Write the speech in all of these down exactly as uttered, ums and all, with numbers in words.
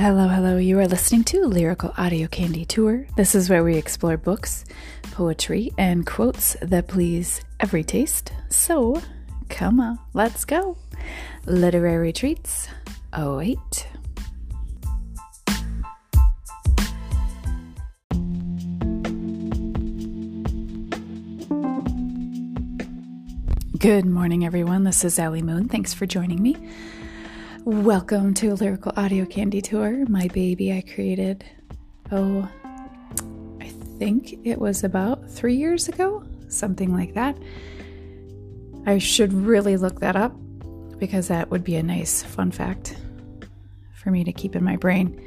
Hello, hello, you are listening to Lyrical Audio Candy Tour. This is where we explore books, poetry, and quotes that please every taste. So, come on, let's go. Literary treats await. Good morning, everyone. This is Ellie Moon. Thanks for joining me. Welcome to Lyrical Audio Candy Tour, my baby I created, oh, I think it was about three years ago, something like that. I should really look that up because that would be a nice fun fact for me to keep in my brain.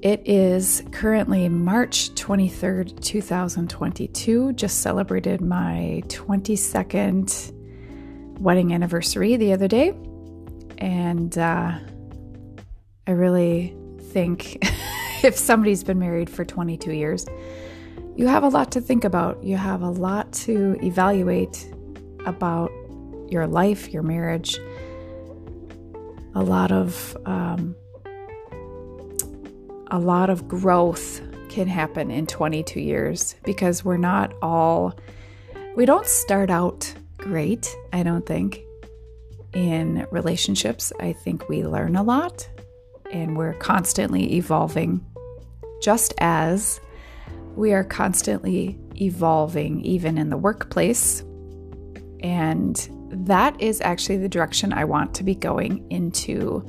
It is currently March twenty-third, twenty twenty-two, just celebrated my twenty-second wedding anniversary the other day. And uh, I really think if somebody's been married for twenty-two years, you have a lot to think about. You have a lot to evaluate about your life, your marriage, a lot of um, a lot of growth can happen in twenty-two years because we're not all, we don't start out great, I don't think. In relationships, I think we learn a lot and we're constantly evolving, just as we are constantly evolving even in the workplace. And that is actually the direction I want to be going into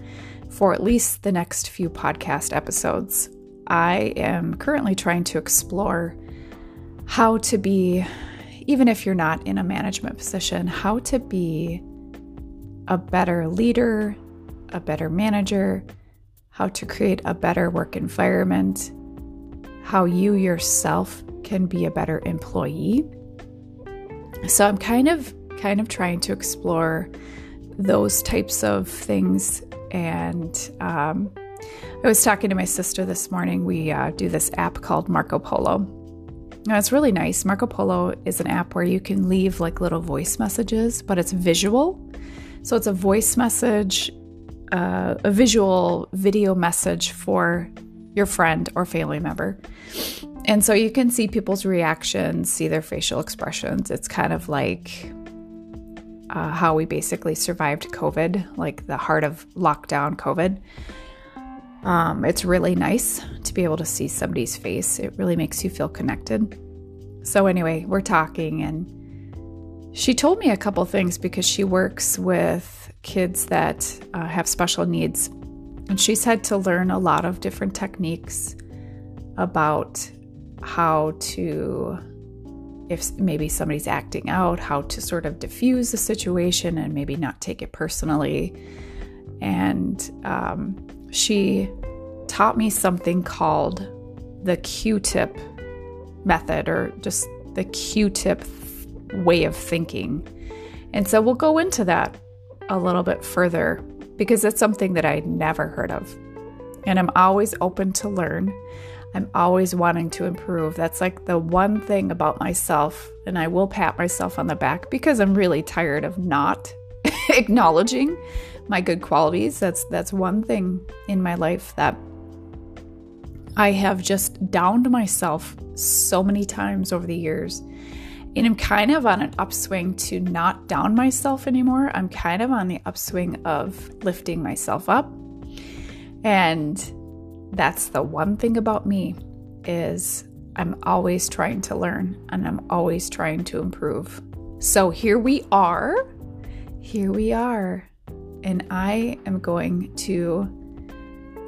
for at least the next few podcast episodes. I am currently trying to explore how to be, even if you're not in a management position, how to be a better leader, a better manager, how to create a better work environment, how you yourself can be a better employee. So I'm kind of kind of trying to explore those types of things. And um, I was talking to my sister this morning. We uh, do this app called Marco Polo. Now it's really nice. Marco Polo is an app where you can leave like little voice messages, but it's visual. So it's a voice message, uh, a visual video message for your friend or family member. And so you can see people's reactions, see their facial expressions. It's kind of like uh, how we basically survived COVID, like the heart of lockdown COVID. Um, it's really nice to be able to see somebody's face. It really makes you feel connected. So anyway, we're talking and she told me a couple things because she works with kids that uh, have special needs, and she's had to learn a lot of different techniques about how to, if maybe somebody's acting out, how to sort of diffuse the situation and maybe not take it personally. And um, she taught me something called the Q-Tip method, or just the Q-Tip way of thinking. And so we'll go into that a little bit further because it's something that I never heard of. And I'm always open to learn. I'm always wanting to improve. That's like the one thing about myself. And I will pat myself on the back because I'm really tired of not acknowledging my good qualities. That's that's one thing in my life that I have just downed myself so many times over the years. And I'm kind of on an upswing to not down myself anymore. I'm kind of on the upswing of lifting myself up. And that's the one thing about me, is I'm always trying to learn and I'm always trying to improve. So here we are. Here we are. And I am going to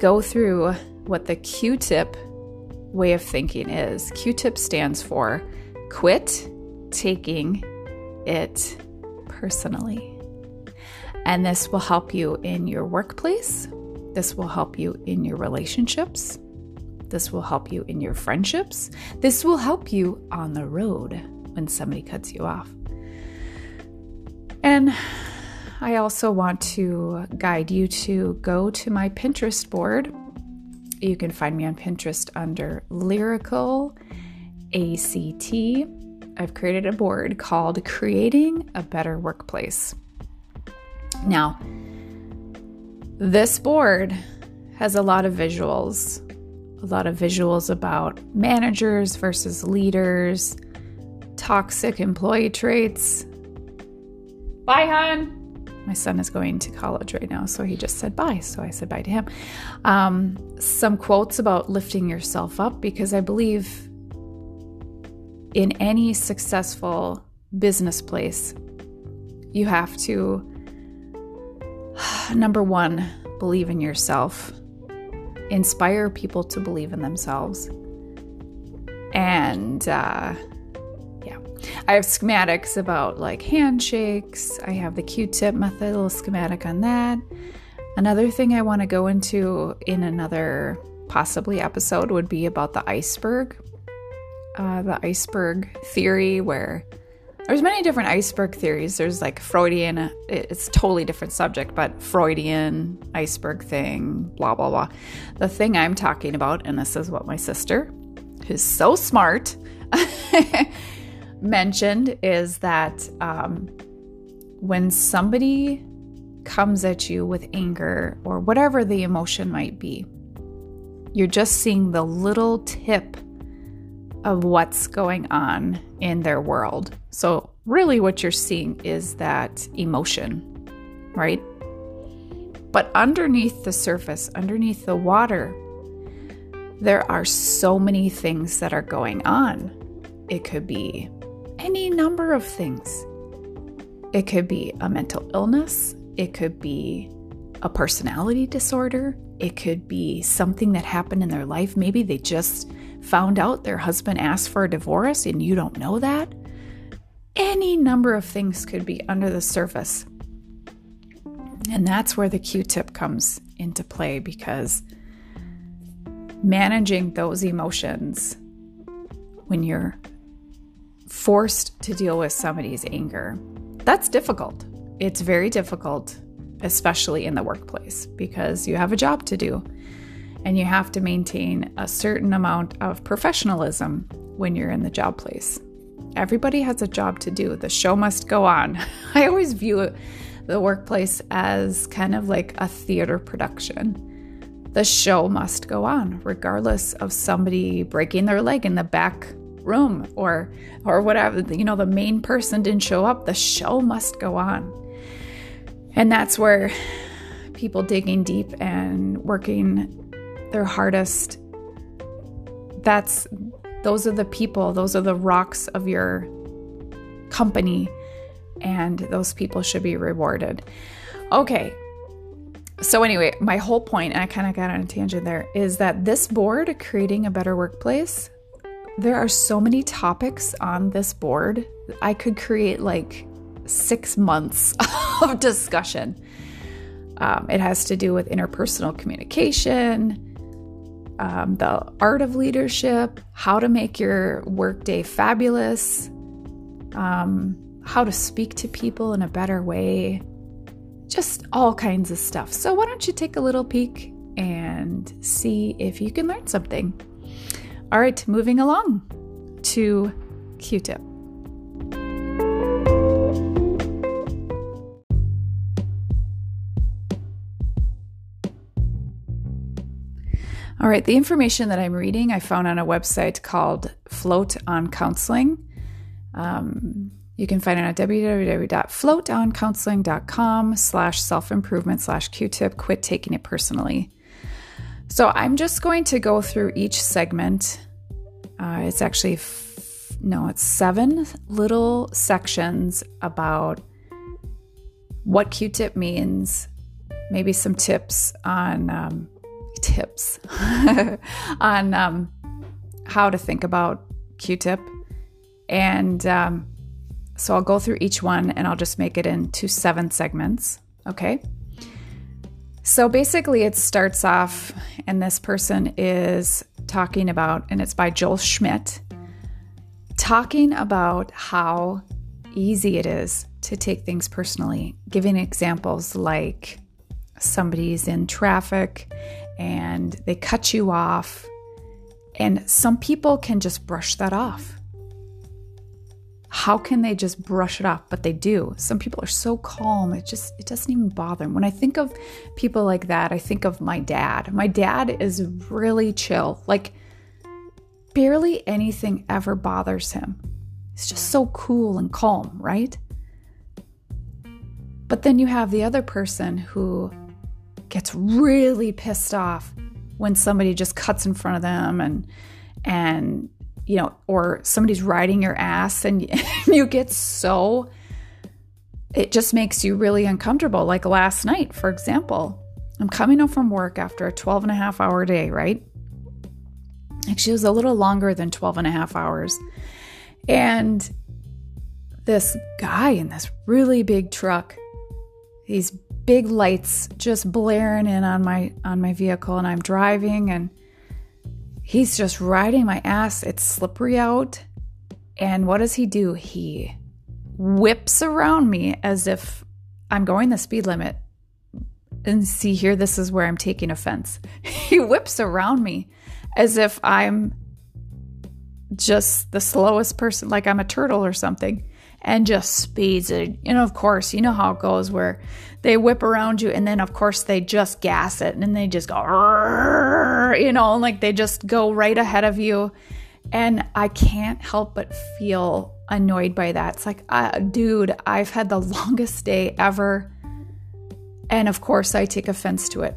go through what the Q-Tip way of thinking is. Q-Tip stands for quit taking it personally. And this will help you in your workplace. This will help you in your relationships. This will help you in your friendships. This will help you on the road when somebody cuts you off. And I also want to guide you to go to my Pinterest board. You can find me on Pinterest under Lyrical A C T. I've created a board called Creating a Better Workplace. Now, this board has a lot of visuals, a lot of visuals about managers versus leaders, toxic employee traits. Bye, hon. My son is going to college right now, so he just said bye, so I said bye to him. Um, some quotes about lifting yourself up, because I believe in any successful business place, you have to, number one, believe in yourself, inspire people to believe in themselves. And uh, yeah, I have schematics about like handshakes. I have the Q-Tip method, a little schematic on that. Another thing I want to go into in another possibly episode would be about the iceberg, uh, the iceberg theory, where there's many different iceberg theories. There's like Freudian, it's a totally different subject, but Freudian iceberg thing, blah, blah, blah. The thing I'm talking about, and this is what my sister, who's so smart, mentioned, is that um, when somebody comes at you with anger or whatever the emotion might be, you're just seeing the little tip of what's going on in their world. So really what you're seeing is that emotion, right? But underneath the surface, underneath the water, there are so many things that are going on. It could be any number of things. It could be a mental illness. It could be a personality disorder. It could be something that happened in their life. Maybe they just found out their husband asked for a divorce and you don't know that. Any number of things could be under the surface. And that's where the Q-Tip comes into play, because managing those emotions when you're forced to deal with somebody's anger, that's difficult. It's very difficult, especially in the workplace, because you have a job to do. And you have to maintain a certain amount of professionalism when you're in the job place. Everybody has a job to do. The show must go on. I always view the workplace as kind of like a theater production. The show must go on, regardless of somebody breaking their leg in the back room or, or whatever. You know, the main person didn't show up. The show must go on. And that's where people digging deep and working their hardest, that's, those are the people, those are the rocks of your company, and those people should be rewarded. Okay. So anyway, my whole point, and I kind of got on a tangent there, is that this board, Creating a Better Workplace, there are so many topics on this board. I could create like six months of discussion. Um, it has to do with interpersonal communication, um, the art of leadership, how to make your workday fabulous, um, how to speak to people in a better way, just all kinds of stuff. So why don't you take a little peek and see if you can learn something. All right, moving along to Q-Tip. All right, the information that I'm reading, I found on a website called Float on Counseling. Um, you can find it at www.floatoncounseling.com slash self-improvement slash Q-Tip, quit taking it personally. So I'm just going to go through each segment. Uh, it's actually, f- no, it's seven little sections about what Q-Tip means, maybe some tips on... Um, tips on um, how to think about Q-Tip. And um, so I'll go through each one and I'll just make it into seven segments. Okay. So basically it starts off, and this person is talking about, and it's by Joel Schmidt, talking about how easy it is to take things personally, giving examples like somebody's in traffic and they cut you off, and some people can just brush that off. how can they just brush it off? But they do. Some people are so calm. It just, it doesn't even bother them. When I think of people like that, I think of my dad. My dad is really chill. Like barely anything ever bothers him. He's just so cool and calm, right? But then you have the other person who gets really pissed off when somebody just cuts in front of them and, and, you know, or somebody's riding your ass and you get so, it just makes you really uncomfortable. Like last night, for example, I'm coming home from work after a twelve and a half hour day, right? Actually, it was a little longer than twelve and a half hours. And this guy in this really big truck, these big lights just blaring in on my, on my vehicle, and I'm driving and he's just riding my ass. It's slippery out. And what does he do? He whips around me as if I'm going the speed limit. And see here, this is where I'm taking offense. He whips around me as if I'm just the slowest person, like I'm a turtle or something, and just speeds it. And of course, you know how it goes where they whip around you and then of course they just gas it and then they just go, you know, like they just go right ahead of you. And I can't help but feel annoyed by that. It's like, uh, dude, I've had the longest day ever. And of course I take offense to it.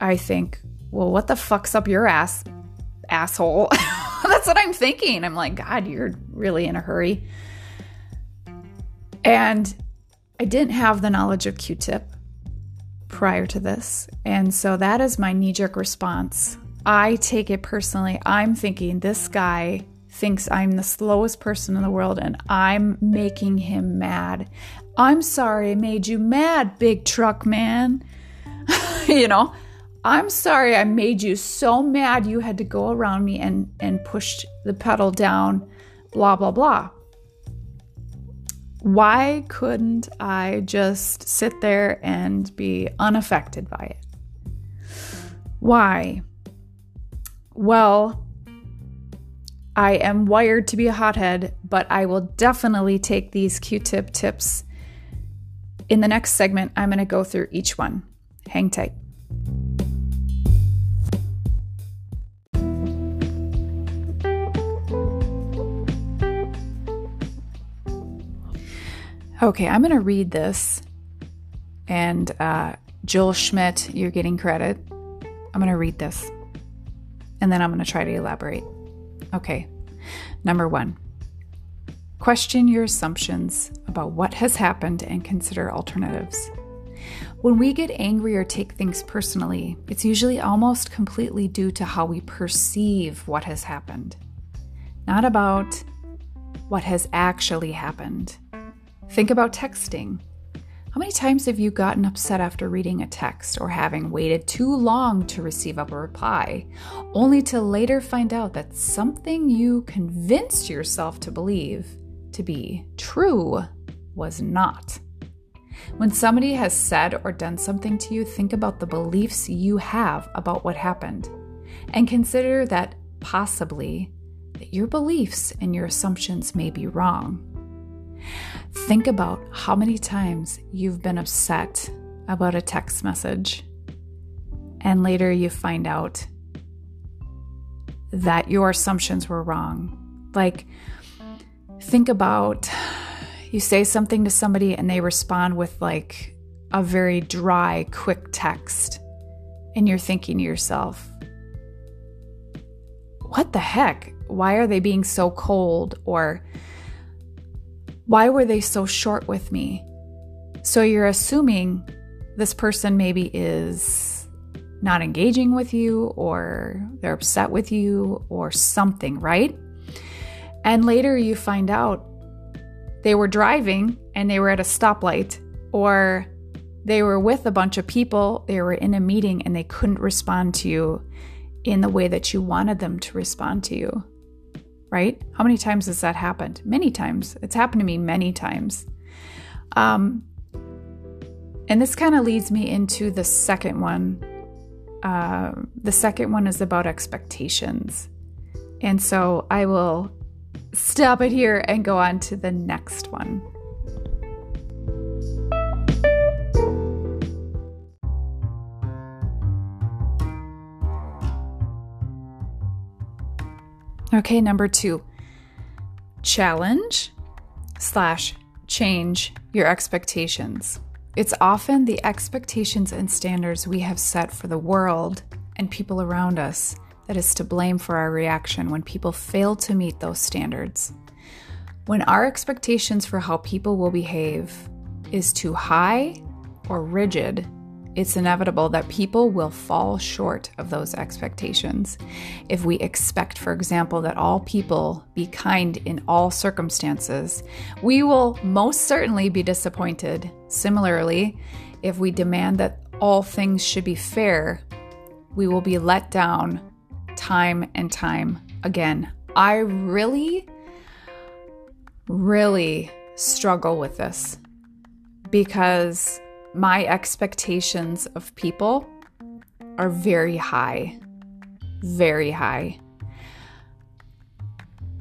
I think, well, what the fuck's up your ass, asshole? That's what I'm thinking. I'm like, God, you're really in a hurry. And I didn't have the knowledge of Q-Tip prior to this. And so that is my knee-jerk response. I take it personally. I'm thinking this guy thinks I'm the slowest person in the world and I'm making him mad. I'm sorry I made you mad, big truck man. You know, I'm sorry I made you so mad you had to go around me and, and push the pedal down, blah, blah, blah. Why couldn't I just sit there and be unaffected by it? Why? Well, I am wired to be a hothead, but I will definitely take these Q-Tip tips. In the next segment, I'm going to go through each one. Hang tight. Okay, I'm going to read this, and uh, Joel Schmidt, you're getting credit. I'm going to read this, and then I'm going to try to elaborate. Okay, number one, question your assumptions about what has happened and consider alternatives. When we get angry or take things personally, it's usually almost completely due to how we perceive what has happened, not about what has actually happened. Think about texting. How many times have you gotten upset after reading a text or having waited too long to receive a reply, only to later find out that something you convinced yourself to believe to be true was not? When somebody has said or done something to you, think about the beliefs you have about what happened and consider that possibly that your beliefs and your assumptions may be wrong. Think about how many times you've been upset about a text message and later you find out that your assumptions were wrong. Like, think about you say something to somebody and they respond with like a very dry, quick text and you're thinking to yourself, what the heck? Why are they being so cold? Or why were they so short with me? So you're assuming this person maybe is not engaging with you or they're upset with you or something, right? And later you find out they were driving and they were at a stoplight, or they were with a bunch of people, they were in a meeting and they couldn't respond to you in the way that you wanted them to respond to you. Right? How many times has that happened? Many times. It's happened to me many times. Um, and this kind of leads me into the second one. Uh, the second one is about expectations. And so I will stop it here and go on to the next one. Okay, number two, challenge slash change your expectations. It's often the expectations and standards we have set for the world and people around us that is to blame for our reaction when people fail to meet those standards. When our expectations for how people will behave is too high or rigid, it's inevitable that people will fall short of those expectations. If we expect, for example, that all people be kind in all circumstances, we will most certainly be disappointed. Similarly, if we demand that all things should be fair, we will be let down time and time again. I really, really struggle with this because my expectations of people are very high, very high.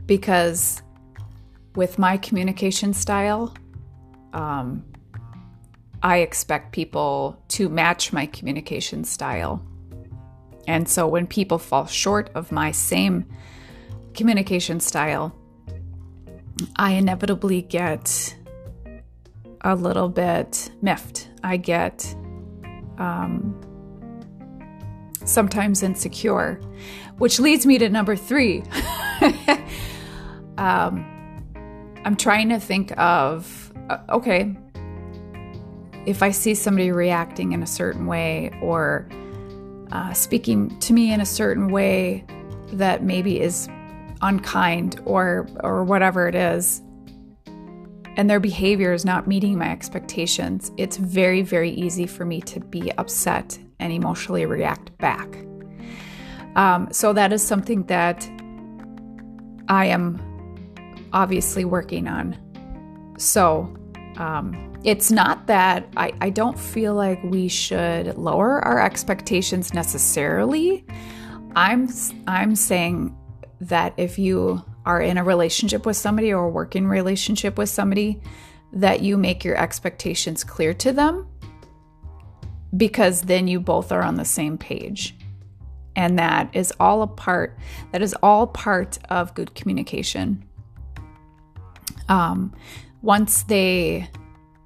Because with my communication style, um, I expect people to match my communication style. And so when people fall short of my same communication style, I inevitably get a little bit miffed. I get um, sometimes insecure, which leads me to number three. um, I'm trying to think of, uh, okay, if I see somebody reacting in a certain way or uh, speaking to me in a certain way that maybe is unkind or or whatever it is, and their behavior is not meeting my expectations, it's very, very easy for me to be upset and emotionally react back. Um, so that is something that I am obviously working on. So um, it's not that I, I don't feel like we should lower our expectations necessarily. I'm I'm saying that if you are in a relationship with somebody or a working relationship with somebody, that you make your expectations clear to them, because then you both are on the same page. And that is all a part, that is all part of good communication. Um, once they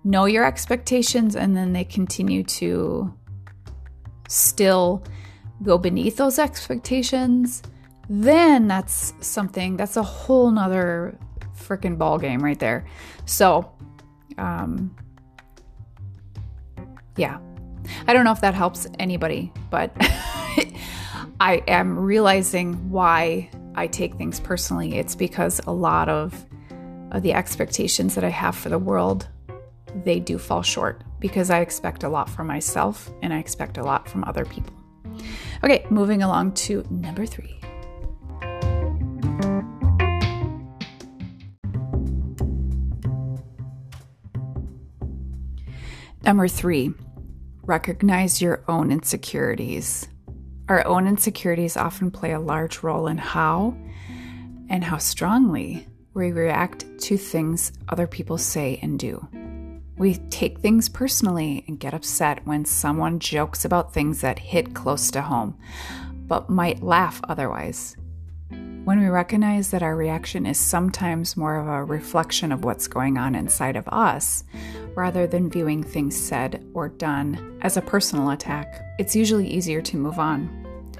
know your expectations and then they continue to still go beneath those expectations, then that's something, that's a whole nother freaking ball game right there. So, um, yeah, I don't know if that helps anybody, but I am realizing why I take things personally. It's because a lot of, of the expectations that I have for the world, they do fall short because I expect a lot from myself and I expect a lot from other people. Okay, moving along to number three. Number three, recognize your own insecurities. Our own insecurities often play a large role in how and how strongly we react to things other people say and do. We take things personally and get upset when someone jokes about things that hit close to home, but might laugh otherwise. When we recognize that our reaction is sometimes more of a reflection of what's going on inside of us, rather than viewing things said or done as a personal attack, it's usually easier to move on.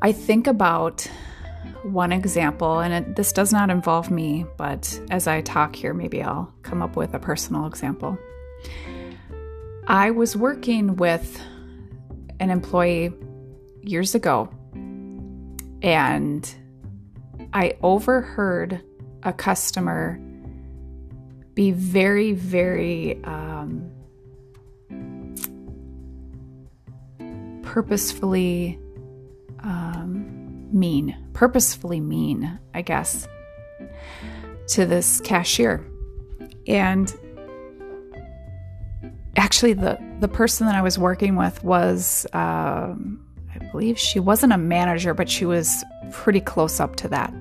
I think about one example, and it, this does not involve me, but as I talk here, maybe I'll come up with a personal example. I was working with an employee years ago, and I overheard a customer be very, very um, purposefully um, mean, purposefully mean, I guess, to this cashier. And actually, the, the person that I was working with was... Um, I believe she wasn't a manager, but she was pretty close up to that.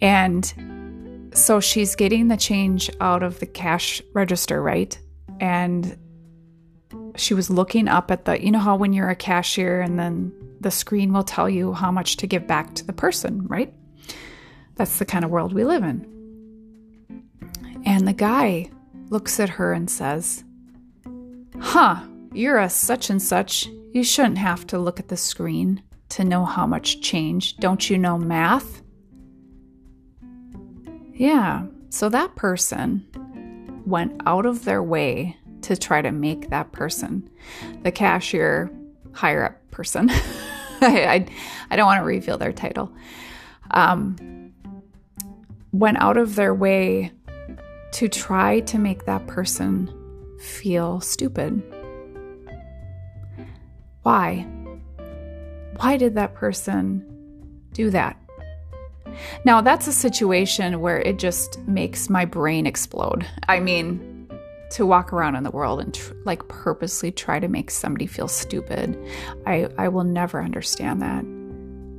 And so she's getting the change out of the cash register, right? And she was looking up at the, you know how when you're a cashier and then the screen will tell you how much to give back to the person, right? That's the kind of world we live in. And the guy looks at her and says, huh, you're a such and such. You shouldn't have to look at the screen to know how much change. Don't you know math? Yeah, so that person went out of their way to try to make that person, the cashier, higher up person. I, I, I don't want to reveal their title. Um, went out of their way to try to make that person feel stupid. Why? Why did that person do that? Now, that's a situation where it just makes my brain explode. I mean, to walk around in the world and tr- like purposely try to make somebody feel stupid, I, I will never understand that.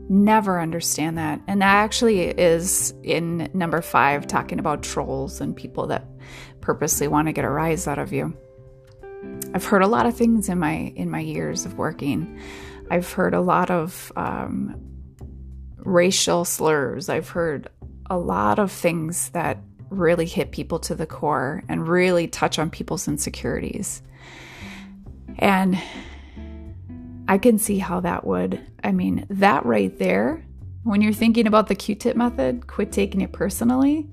Never understand that. And that actually is in number five, talking about trolls and people that purposely want to get a rise out of you. I've heard a lot of things in my in my years of working. I've heard a lot of um, racial slurs. I've heard a lot of things that really hit people to the core and really touch on people's insecurities. And I can see how that would, I mean, that right there, when you're thinking about the Q-tip method, quit taking it personally,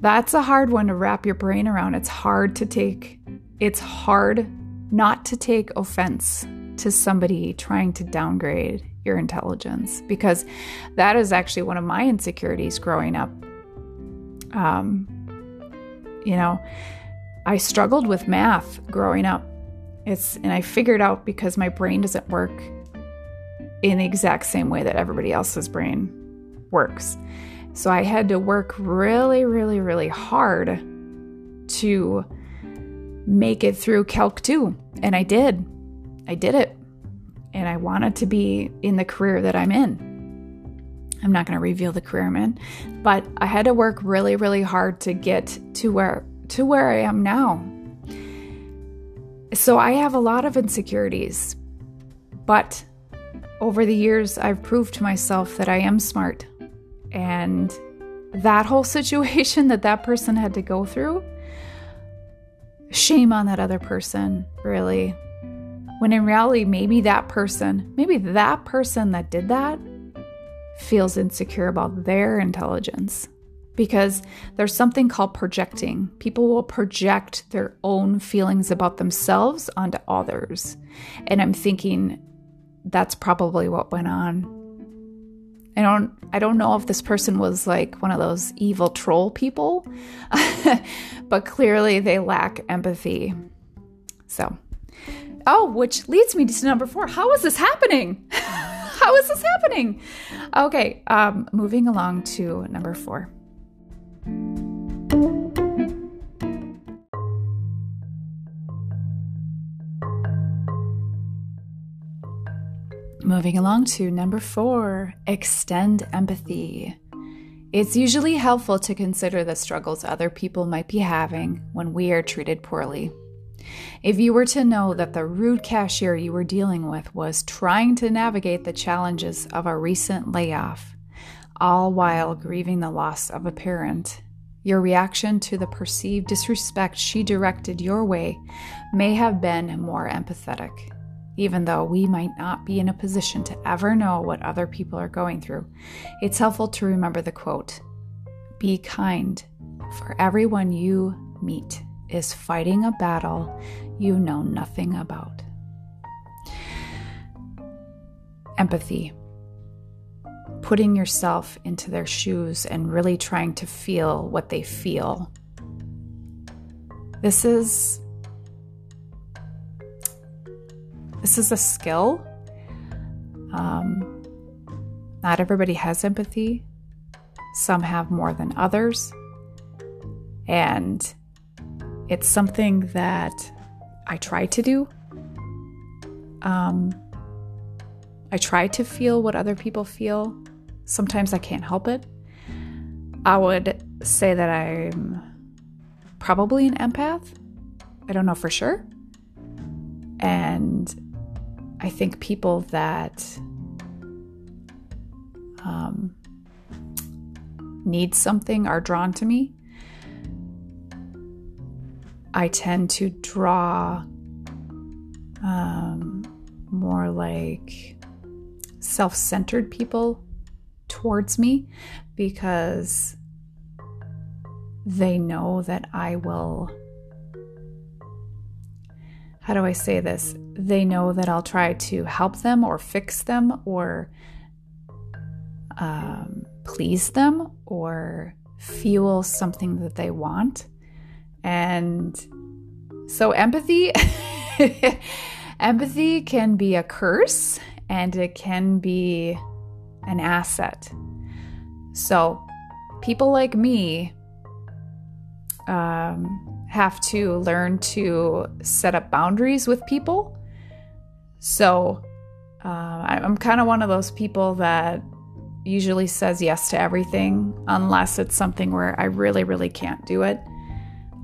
that's a hard one to wrap your brain around. It's hard to take, it's hard not to take offense to somebody trying to downgrade your intelligence, because that is actually one of my insecurities growing up. Um, you know, I struggled with math growing up. It's, and I figured out because my brain doesn't work in the exact same way that everybody else's brain works. So I had to work really, really, really hard to make it through Calc two. And I did. I did it. And I wanted to be in the career that I'm in. I'm not going to reveal the career I'm in, but I had to work really, really hard to get to where to where I am now. So I have a lot of insecurities, but over the years, I've proved to myself that I am smart. And that whole situation that that person had to go through, shame on that other person, really. When in reality, maybe that person, maybe that person that did that feels insecure about their intelligence. Because there's something called projecting. People will project their own feelings about themselves onto others. And I'm thinking that's probably what went on. I don't I don't know if this person was like one of those evil troll people, but clearly they lack empathy. So, oh, which leads me to number four. How is this happening? How is this happening? Okay, um, moving along to number four. Moving along to number four, extend empathy. It's usually helpful to consider the struggles other people might be having when we are treated poorly. If you were to know that the rude cashier you were dealing with was trying to navigate the challenges of a recent layoff, all while grieving the loss of a parent, your reaction to the perceived disrespect she directed your way may have been more empathetic, even though we might not be in a position to ever know what other people are going through. It's helpful to remember the quote, "Be kind, for everyone you meet is fighting a battle you know nothing about." Empathy. Putting yourself into their shoes and really trying to feel what they feel. This is this is a skill. Um, not everybody has empathy. Some have more than others. And it's something that I try to do. Um, I try to feel what other people feel. Sometimes I can't help it. I would say that I'm probably an empath. I don't know for sure. And I think people that um, need something are drawn to me. I tend to draw um, more like self-centered people towards me because they know that I will, how do I say this? They know that I'll try to help them or fix them or um, please them or fuel something that they want. And so empathy, empathy can be a curse and it can be an asset. So people like me um, have to learn to set up boundaries with people. So uh, I'm kind of one of those people that usually says yes to everything unless it's something where I really, really can't do it.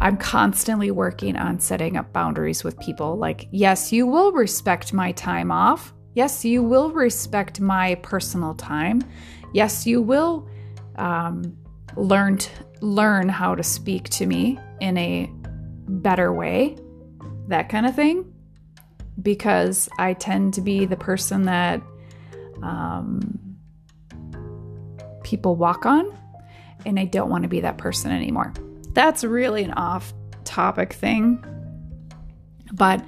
I'm constantly working on setting up boundaries with people. Like, yes, you will respect my time off. Yes, you will respect my personal time. Yes, you will um, learn to, learn how to speak to me in a better way, that kind of thing, because I tend to be the person that um, people walk on, and I don't want to be that person anymore. That's really an off-topic thing, but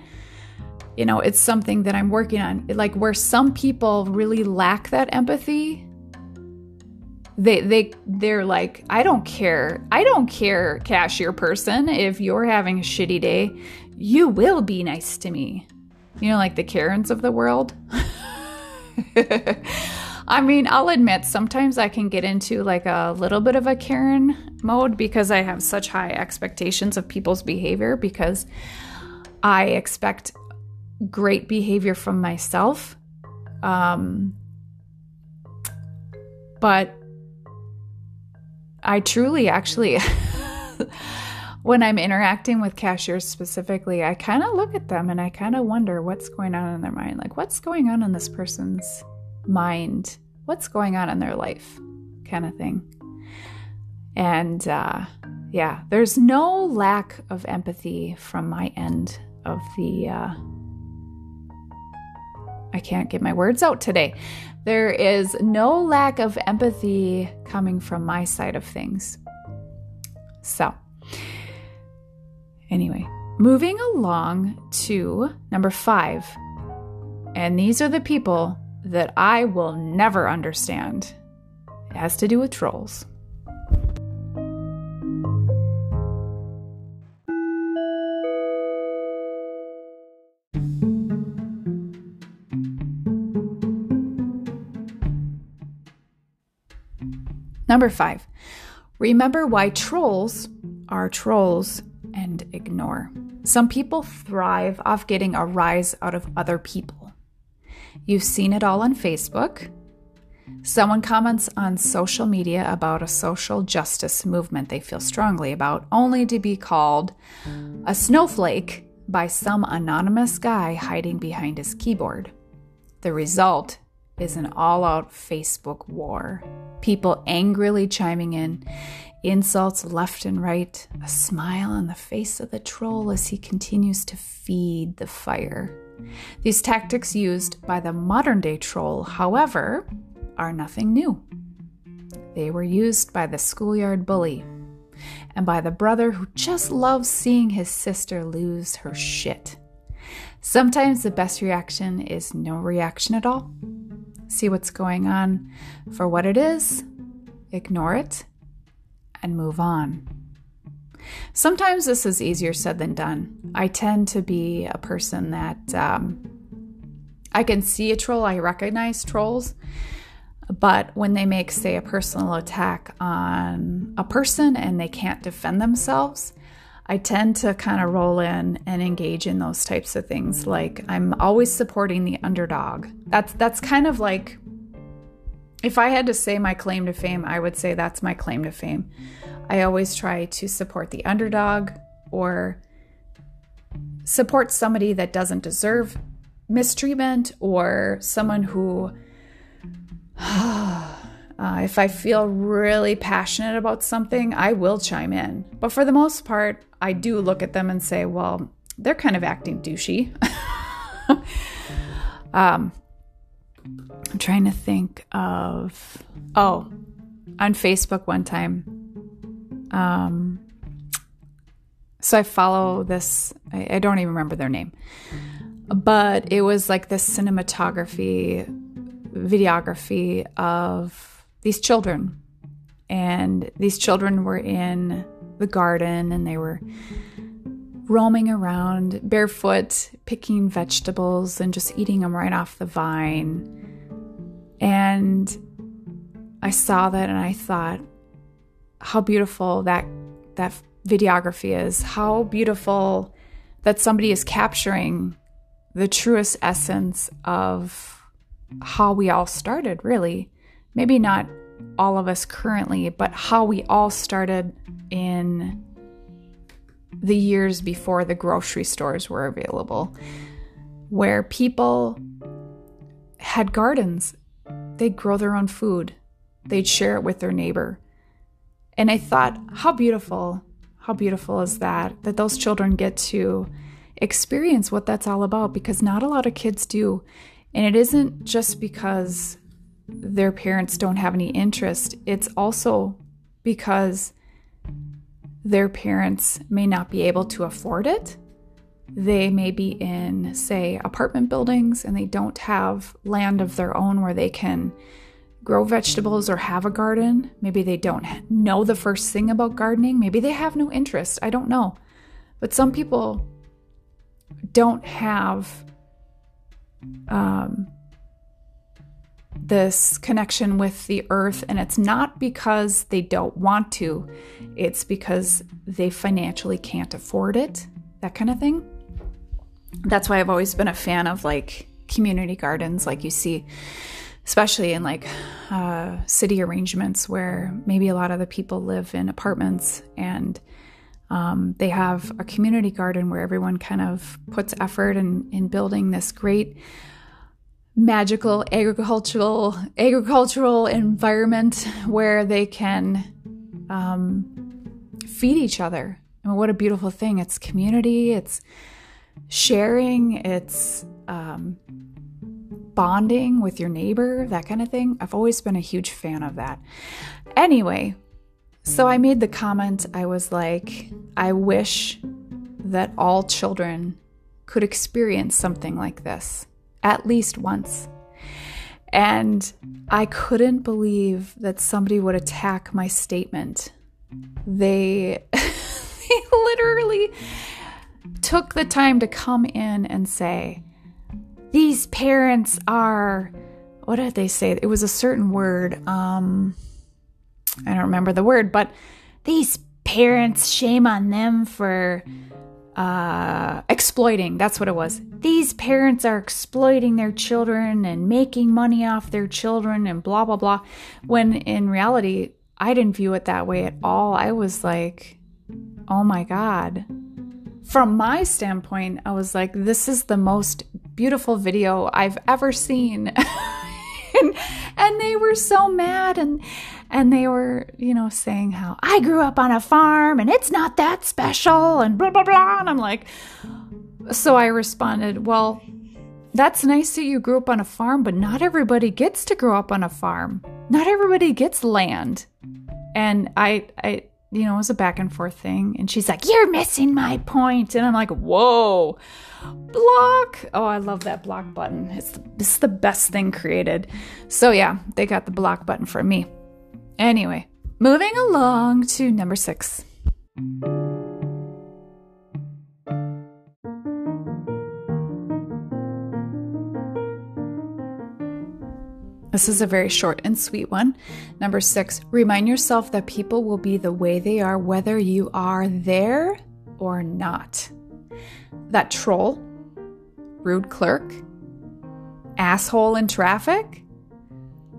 you know, it's something that I'm working on. Like where some people really lack that empathy, they they they're like, I don't care. I don't care, cashier person, if you're having a shitty day, you will be nice to me. You know, like the Karens of the world. I mean, I'll admit sometimes I can get into like a little bit of a Karen mode because I have such high expectations of people's behavior because I expect great behavior from myself. Um, but I truly actually, when I'm interacting with cashiers specifically, I kind of look at them and I kind of wonder what's going on in their mind. Like what's going on in this person's mind? What's going on in their life? Kind of thing. And, uh, yeah, there's no lack of empathy from my end of the, uh, I can't get my words out today. There is no lack of empathy coming from my side of things. So, anyway, moving along to number five. And these are the people that I will never understand. It has to do with trolls. Number five, remember why trolls are trolls and ignore. Some people thrive off getting a rise out of other people. You've seen it all on Facebook. Someone comments on social media about a social justice movement they feel strongly about, only to be called a snowflake by some anonymous guy hiding behind his keyboard. The result is an all-out Facebook war. People angrily chiming in, insults left and right, a smile on the face of the troll as he continues to feed the fire. These tactics used by the modern-day troll, however, are nothing new. They were used by the schoolyard bully and by the brother who just loves seeing his sister lose her shit. Sometimes the best reaction is no reaction at all. See what's going on for what it is, ignore it, and move on. Sometimes this is easier said than done. I tend to be a person that um, I can see a troll, I recognize trolls, but when they make, say, a personal attack on a person and they can't defend themselves, I tend to kind of roll in and engage in those types of things. Like I'm always supporting the underdog. That's that's kind of like, If I had to say my claim to fame, I would say that's my claim to fame. I always try to support the underdog or support somebody that doesn't deserve mistreatment or someone who, uh, if I feel really passionate about something, I will chime in. But for the most part, I do look at them and say, well, they're kind of acting douchey. um, I'm trying to think of, oh, on Facebook one time, um, so I follow this, I, I don't even remember their name, but it was like this cinematography, videography of these children, and these children were in the garden and they were roaming around barefoot, picking vegetables and just eating them right off the vine. And I saw that and I thought, how beautiful that that videography is. How beautiful that somebody is capturing the truest essence of how we all started, really. Maybe not all of us currently, but how we all started in the years before the grocery stores were available, where people had gardens. They'd grow their own food. They'd share it with their neighbor. And I thought, how beautiful, how beautiful is that, that those children get to experience what that's all about, because not a lot of kids do. And it isn't just because their parents don't have any interest. It's also because their parents may not be able to afford it. They may be in, say, apartment buildings and they don't have land of their own where they can grow vegetables or have a garden. Maybe they don't know the first thing about gardening. Maybe they have no interest. I don't know. But some people don't have um, this connection with the earth, and it's not because they don't want to, it's because they financially can't afford it, that kind of thing. That's why I've always been a fan of like community gardens, like you see, especially in like uh, city arrangements where maybe a lot of the people live in apartments, and um, they have a community garden where everyone kind of puts effort in, in building this great magical agricultural agricultural environment where they can um, feed each other. I mean, what a beautiful thing. It's community, it's sharing, it's um, bonding with your neighbor, that kind of thing. I've always been a huge fan of that. Anyway, so I made the comment, I was like, I wish that all children could experience something like this at least once. And I couldn't believe that somebody would attack my statement. They, they literally took the time to come in and say, these parents are, what did they say? It was a certain word. Um, I don't remember the word, but these parents, shame on them for Uh, exploiting. That's what it was. These parents are exploiting their children and making money off their children and blah, blah, blah. When in reality, I didn't view it that way at all. I was like, oh my God. From my standpoint, I was like, this is the most beautiful video I've ever seen. and, and they were so mad, and And they were, you know, saying how I grew up on a farm and it's not that special and blah, blah, blah. And I'm like, so I responded, well, that's nice that you grew up on a farm, but not everybody gets to grow up on a farm. Not everybody gets land. And I, I, you know, it was a back and forth thing. And she's like, you're missing my point. And I'm like, whoa, block. Oh, I love that block button. It's the, it's the best thing created. So yeah, they got the block button from me. Anyway, moving along to number six. This is a very short and sweet one. Number six, remind yourself that people will be the way they are whether you are there or not. That troll, rude clerk, asshole in traffic,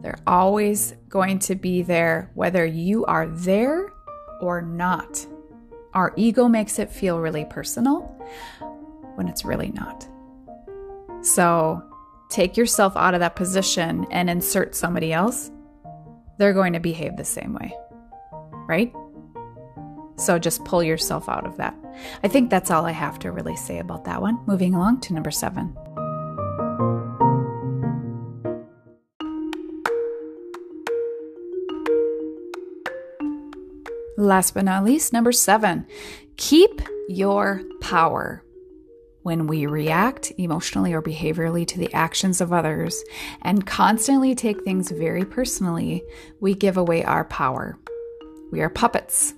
They're always going to be there, whether you are there or not. Our ego makes it feel really personal when it's really not. So take yourself out of that position and insert somebody else. They're going to behave the same way, right? So just pull yourself out of that. I think that's all I have to really say about that one. Moving along to number seven. Last but not least, number seven, keep your power. When we react emotionally or behaviorally to the actions of others and constantly take things very personally, we give away our power. We are puppets.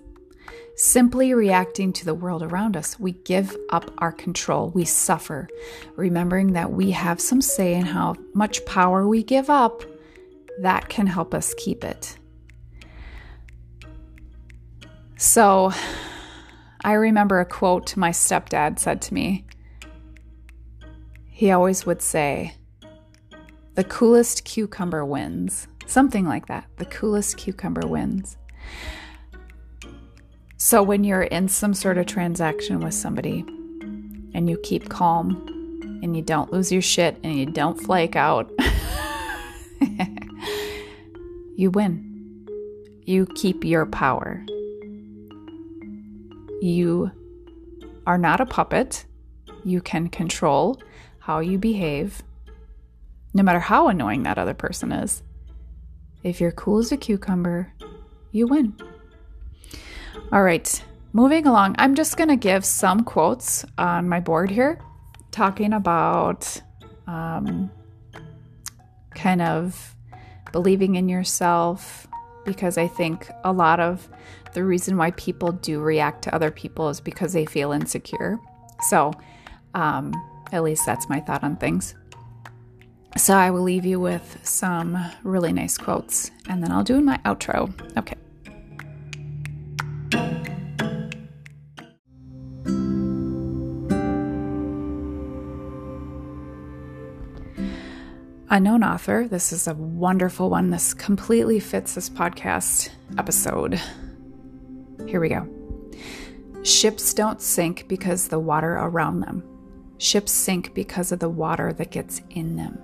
Simply reacting to the world around us, we give up our control. We suffer, remembering that we have some say in how much power we give up. That can help us keep it. So I remember a quote my stepdad said to me. He always would say, "The coolest cucumber wins." Something like that. The coolest cucumber wins. So when you're in some sort of transaction with somebody and you keep calm and you don't lose your shit and you don't flake out, you win. You keep your power. You are not a puppet. You can control how you behave, no matter how annoying that other person is. If you're cool as a cucumber, you win. All right, moving along. I'm just going to give some quotes on my board here, talking about um, kind of believing in yourself, because I think a lot of the reason why people do react to other people is because they feel insecure. So um, at least that's my thought on things. So I will leave you with some really nice quotes, and then I'll do my outro. Okay. Unknown author. This is a wonderful one. This completely fits this podcast episode. Here we go. Ships don't sink because the water around them. Ships sink because of the water that gets in them.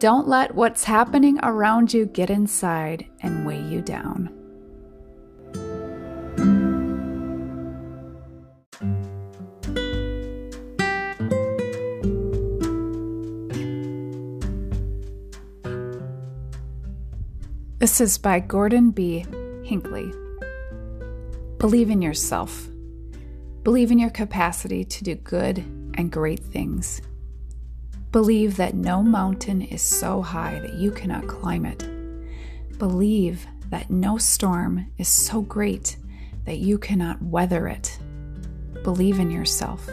Don't let what's happening around you get inside and weigh you down. This is by Gordon B. Hinckley. Believe in yourself. Believe in your capacity to do good and great things. Believe that no mountain is so high that you cannot climb it. Believe that no storm is so great that you cannot weather it. Believe in yourself.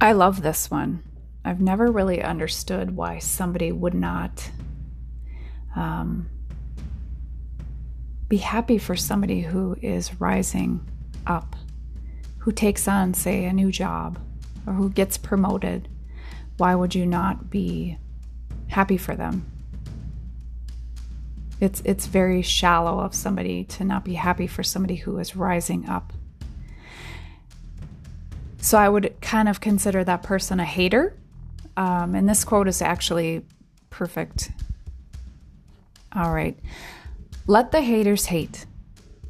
I love this one. I've never really understood why somebody would not um, be happy for somebody who is rising up, who takes on, say, a new job, or who gets promoted. Why would you not be happy for them? It's, it's very shallow of somebody to not be happy for somebody who is rising up. So I would kind of consider that person a hater. Um, and this quote is actually perfect. All right. Let the haters hate.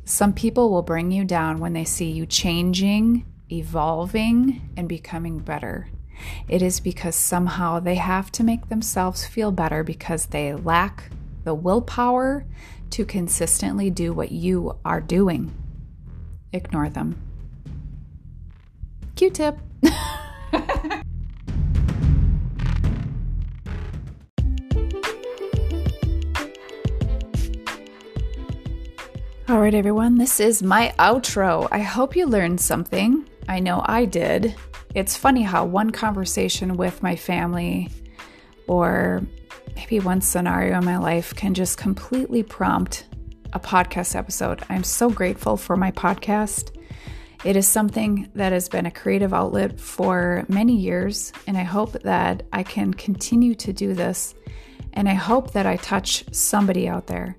Some people will bring you down when they see you changing, evolving, and becoming better. It is because somehow they have to make themselves feel better because they lack the willpower to consistently do what you are doing. Ignore them. Q-Tip. All right, everyone, this is my outro. I hope you learned something. I know I did. It's funny how one conversation with my family or maybe one scenario in my life can just completely prompt a podcast episode. I'm so grateful for my podcast. It is something that has been a creative outlet for many years, and I hope that I can continue to do this, and I hope that I touch somebody out there,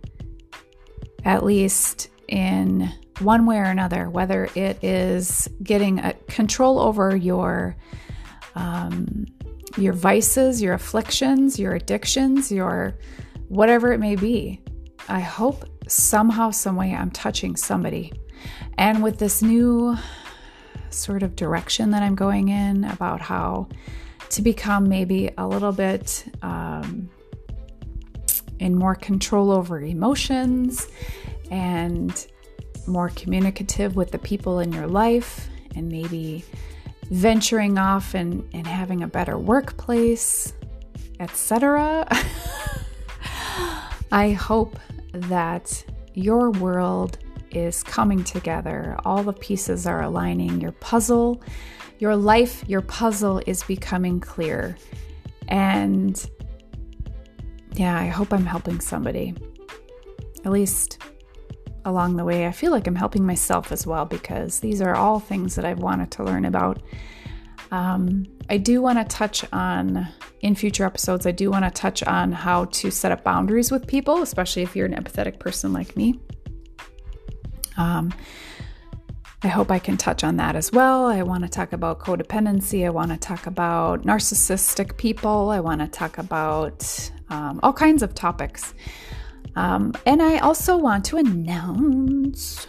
at least in one way or another, whether it is getting a control over your um, your vices, your afflictions, your addictions, your whatever it may be. I hope somehow, some way I'm touching somebody. And with this new sort of direction that I'm going in about how to become maybe a little bit um, in more control over emotions and more communicative with the people in your life, and maybe venturing off and, and having a better workplace, et cetera I hope that your world is coming together. All the pieces are aligning. Your puzzle, your life, your puzzle is becoming clear. And yeah, I hope I'm helping somebody. At least along the way, I feel like I'm helping myself as well, because these are all things that I've wanted to learn about. Um, I do want to touch on, in future episodes, I do want to touch on how to set up boundaries with people, especially if you're an empathetic person like me. Um, I hope I can touch on that as well. I want to talk about codependency. I want to talk about narcissistic people. I want to talk about um, all kinds of topics. Um, and I also want to announce,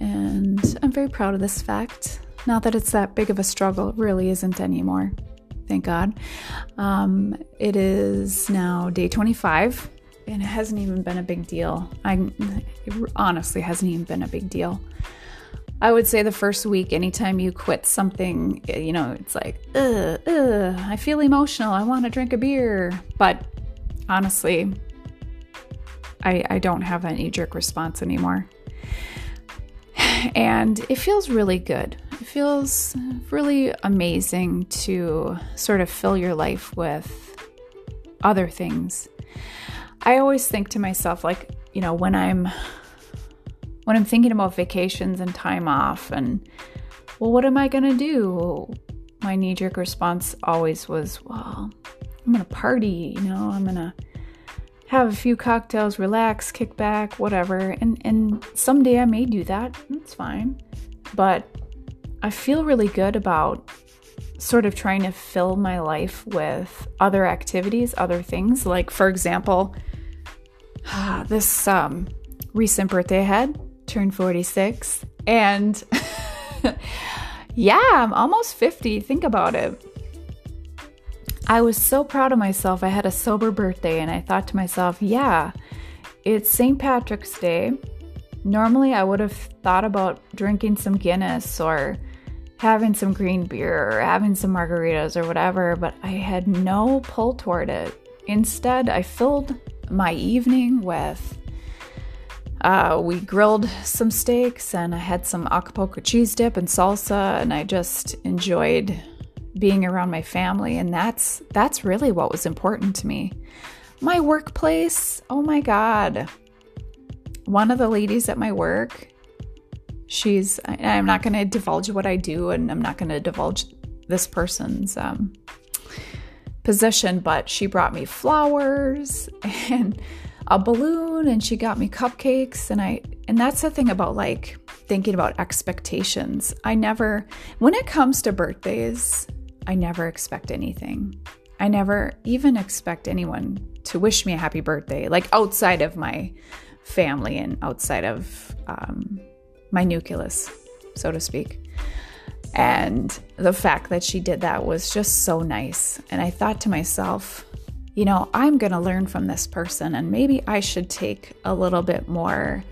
and I'm very proud of this fact, not that it's that big of a struggle, it really isn't anymore, thank God. Um, it is now day twenty-five. And it hasn't even been a big deal. I it honestly hasn't even been a big deal. I would say the first week, anytime you quit something, you know, it's like, ugh, ugh, I feel emotional. I want to drink a beer. But honestly, I, I don't have that knee-jerk response anymore. And it feels really good. It feels really amazing to sort of fill your life with other things. I always think to myself, like, you know, when I'm when I'm thinking about vacations and time off and, well, what am I going to do? My knee-jerk response always was, well, I'm going to party, you know, I'm going to have a few cocktails, relax, kick back, whatever. And, and someday I may do that. That's fine. But I feel really good about sort of trying to fill my life with other activities, other things. Like, for example, this um, recent birthday I had, turned forty-six, and yeah, I'm almost fifty. Think about it. I was so proud of myself. I had a sober birthday, and I thought to myself, yeah, it's Saint Patrick's Day. Normally, I would have thought about drinking some Guinness or having some green beer or having some margaritas or whatever, but I had no pull toward it. Instead, I filled my evening with, uh, we grilled some steaks and I had some Acapulco cheese dip and salsa, and I just enjoyed being around my family. And that's, that's really what was important to me. My workplace, oh my God. One of the ladies at my work, She's, I'm not going to divulge what I do, and I'm not going to divulge this person's um, position, but she brought me flowers and a balloon, and she got me cupcakes. And I, and that's the thing about, like, thinking about expectations. I never, when it comes to birthdays, I never expect anything. I never even expect anyone to wish me a happy birthday, like outside of my family and outside of, um, my nucleus, so to speak. And the fact that she did that was just so nice. And I thought to myself, you know, I'm going to learn from this person, and maybe I should take a little bit more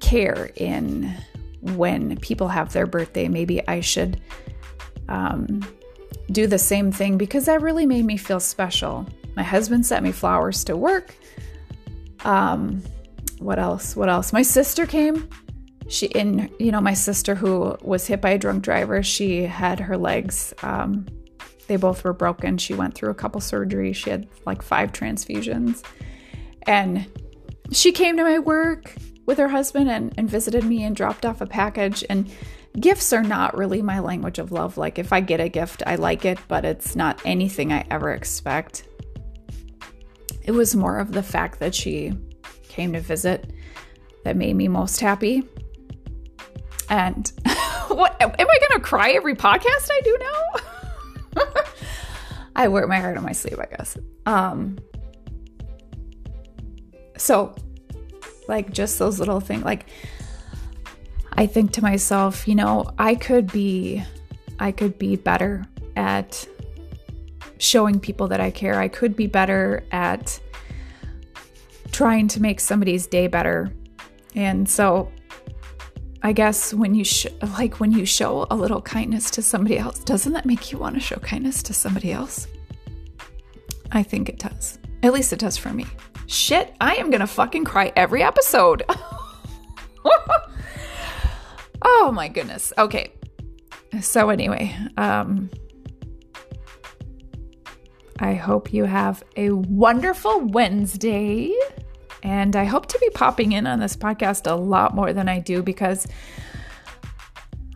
care in when people have their birthday. Maybe I should um, do the same thing, because that really made me feel special. My husband sent me flowers to work. Um, what else? What else? My sister came. She, in, you know, my sister who was hit by a drunk driver, she had her legs, um, they both were broken. She went through a couple surgeries. She had like five transfusions, and she came to my work with her husband and, and visited me and dropped off a package. And gifts are not really my language of love. Like, if I get a gift, I like it, but it's not anything I ever expect. It was more of the fact that she came to visit that made me most happy. And what, am I going to cry every podcast I do now? I wear my heart on my sleeve, I guess. Um, so, like, just those little things. Like, I think to myself, you know, I could be, I could be better at showing people that I care. I could be better at trying to make somebody's day better. And so I guess when you sh- like when you show a little kindness to somebody else, doesn't that make you want to show kindness to somebody else? I think it does. At least it does for me. Shit, I am going to fucking cry every episode. Oh my goodness. Okay. So anyway, um, I hope you have a wonderful Wednesday. And I hope to be popping in on this podcast a lot more than I do, because,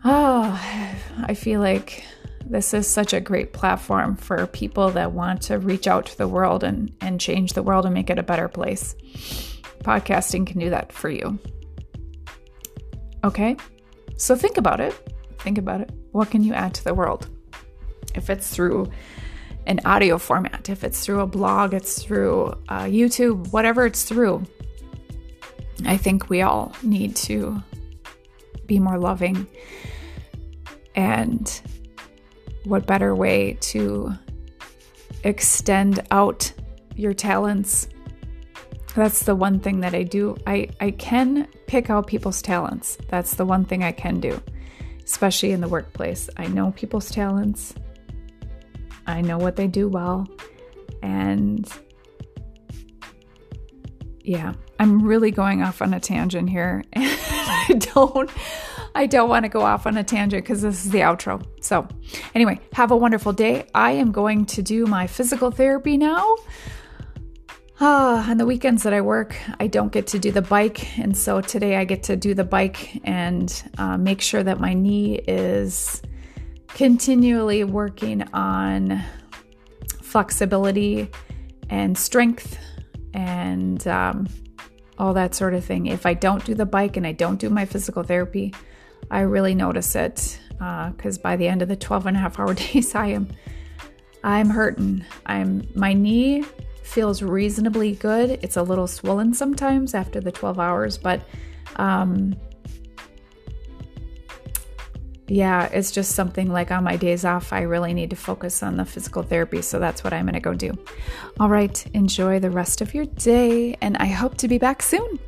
oh, I feel like this is such a great platform for people that want to reach out to the world and, and change the world and make it a better place. Podcasting can do that for you. Okay? So think about it. Think about it. What can you add to the world? If it's through an audio format, if it's through a blog, it's through uh, YouTube, whatever it's through. I think we all need to be more loving. And what better way to extend out your talents? That's the one thing that I do. I, I can pick out people's talents. That's the one thing I can do, especially in the workplace. I know people's talents. I know what they do well, and yeah, I'm really going off on a tangent here. I don't, I don't want to go off on a tangent because this is the outro. So anyway, have a wonderful day. I am going to do my physical therapy now. Ah, on the weekends that I work, I don't get to do the bike. And so today I get to do the bike and uh, make sure that my knee is continually working on flexibility and strength and um, all that sort of thing. If I don't do the bike and I don't do my physical therapy, I really notice it, because uh, by the end of the twelve and a half hour days, I am I'm hurting. I'm my knee feels reasonably good. It's a little swollen sometimes after the twelve hours, but um yeah, it's just something like on my days off, I really need to focus on the physical therapy. So that's what I'm going to go do. All right. Enjoy the rest of your day. And I hope to be back soon.